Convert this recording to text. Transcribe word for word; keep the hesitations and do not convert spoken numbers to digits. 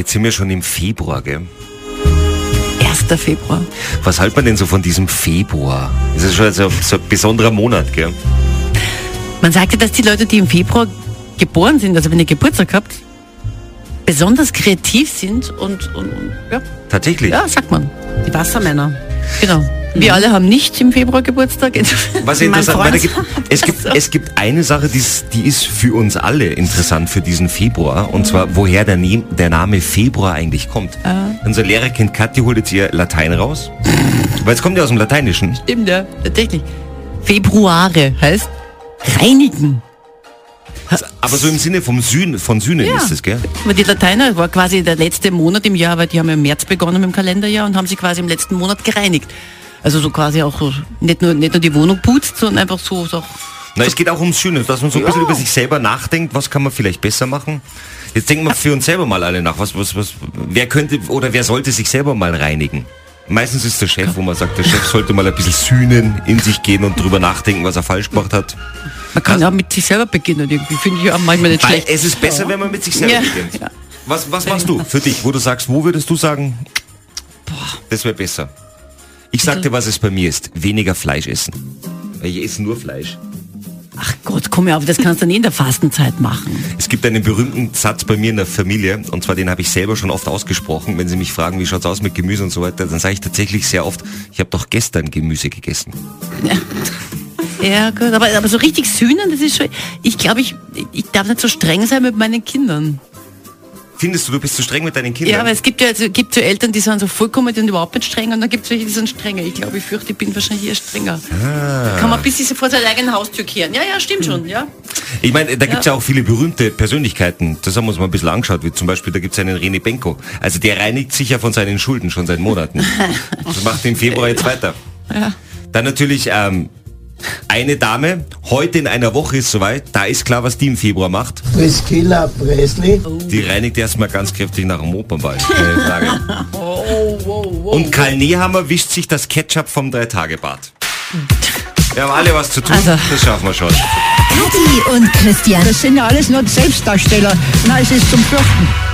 Jetzt sind wir schon im Februar, gell? erster Februar. Was hält man denn so von diesem Februar? Das ist schon so, so ein besonderer Monat, gell? Man sagt ja, dass die Leute, die im Februar geboren sind, also wenn ihr Geburtstag habt, besonders kreativ sind und, und, und ja. Tatsächlich? Ja, sagt man. Die Wassermänner. Genau. Wir alle haben nicht im Februar Geburtstag. Was interessant, weil gibt, es, gibt, es gibt eine Sache, die ist, die ist für uns alle interessant für diesen Februar, und zwar woher der, ne- der Name Februar eigentlich kommt. Ah. Unser Lehrerkind Katja holt jetzt ihr Latein raus, weil es kommt ja aus dem Lateinischen. Stimmt, ja, tatsächlich. Februare heißt reinigen. Aber so im Sinne vom Sühn, von Sühnen ja. Ist es, gell? Aber die Lateiner war quasi der letzte Monat im Jahr, weil die haben im März begonnen mit dem Kalenderjahr und haben sie quasi im letzten Monat gereinigt. Also so quasi auch so, nicht nur, nicht nur die Wohnung putzt, sondern einfach so... so Na, es geht auch ums Schönes, dass man so ein bisschen ja. über sich selber nachdenkt, was kann man vielleicht besser machen. Jetzt denken wir für uns selber mal alle nach, was, was, was, wer könnte oder wer sollte sich selber mal reinigen? Meistens ist der Chef, wo man sagt, der Chef sollte mal ein bisschen sühnen, in sich gehen und drüber nachdenken, was er falsch gemacht hat. Man kann also, auch mit sich selber beginnen, irgendwie finde ich auch manchmal nicht schlecht. Es ist besser, ja. wenn man mit sich selber ja. beginnt. Ja. Was, was machst du für dich, wo du sagst, wo würdest du sagen, boah, das wäre besser? Ich sagte, was es bei mir ist. Weniger Fleisch essen. Weil ich esse nur Fleisch. Ach Gott, komm ja auf, das kannst du dann eh in der Fastenzeit machen. Es gibt einen berühmten Satz bei mir in der Familie, und zwar den habe ich selber schon oft ausgesprochen. Wenn sie mich fragen, wie schaut's aus mit Gemüse und so weiter, dann sage ich tatsächlich sehr oft, ich habe doch gestern Gemüse gegessen. Ja, ja gut, aber, aber so richtig sühnen, das ist schon... Ich glaube, ich, ich darf nicht so streng sein mit meinen Kindern. Findest du, du bist zu streng mit deinen Kindern? Ja, aber es gibt ja also, gibt so Eltern, die sind so vollkommen und überhaupt nicht streng, und dann gibt es welche, die sind strenger. Ich glaube, ich fürchte, ich bin wahrscheinlich eher strenger. Ah. Da kann man bis bisschen vor seiner eigenen Haustür kehren. Ja, ja, stimmt schon, ja. Ich meine, da gibt es ja. ja auch viele berühmte Persönlichkeiten. Das haben wir uns mal ein bisschen angeschaut, wie zum Beispiel, da gibt es einen René Benko. Also der reinigt sich ja von seinen Schulden schon seit Monaten. Das macht im Februar jetzt weiter. Ja. Dann natürlich ähm, eine Dame, heute in einer Woche ist soweit, da ist klar, was die im Februar macht. Priscilla Presley. Die reinigt erstmal ganz kräftig nach dem Opernball. Und Karl Nehammer wischt sich das Ketchup vom Drei-Tage-Bad. Wir haben alle was zu tun, also. Das schaffen wir schon. Kathi und Christian. Das sind ja alles nur Selbstdarsteller. Na, es ist zum Fürchten.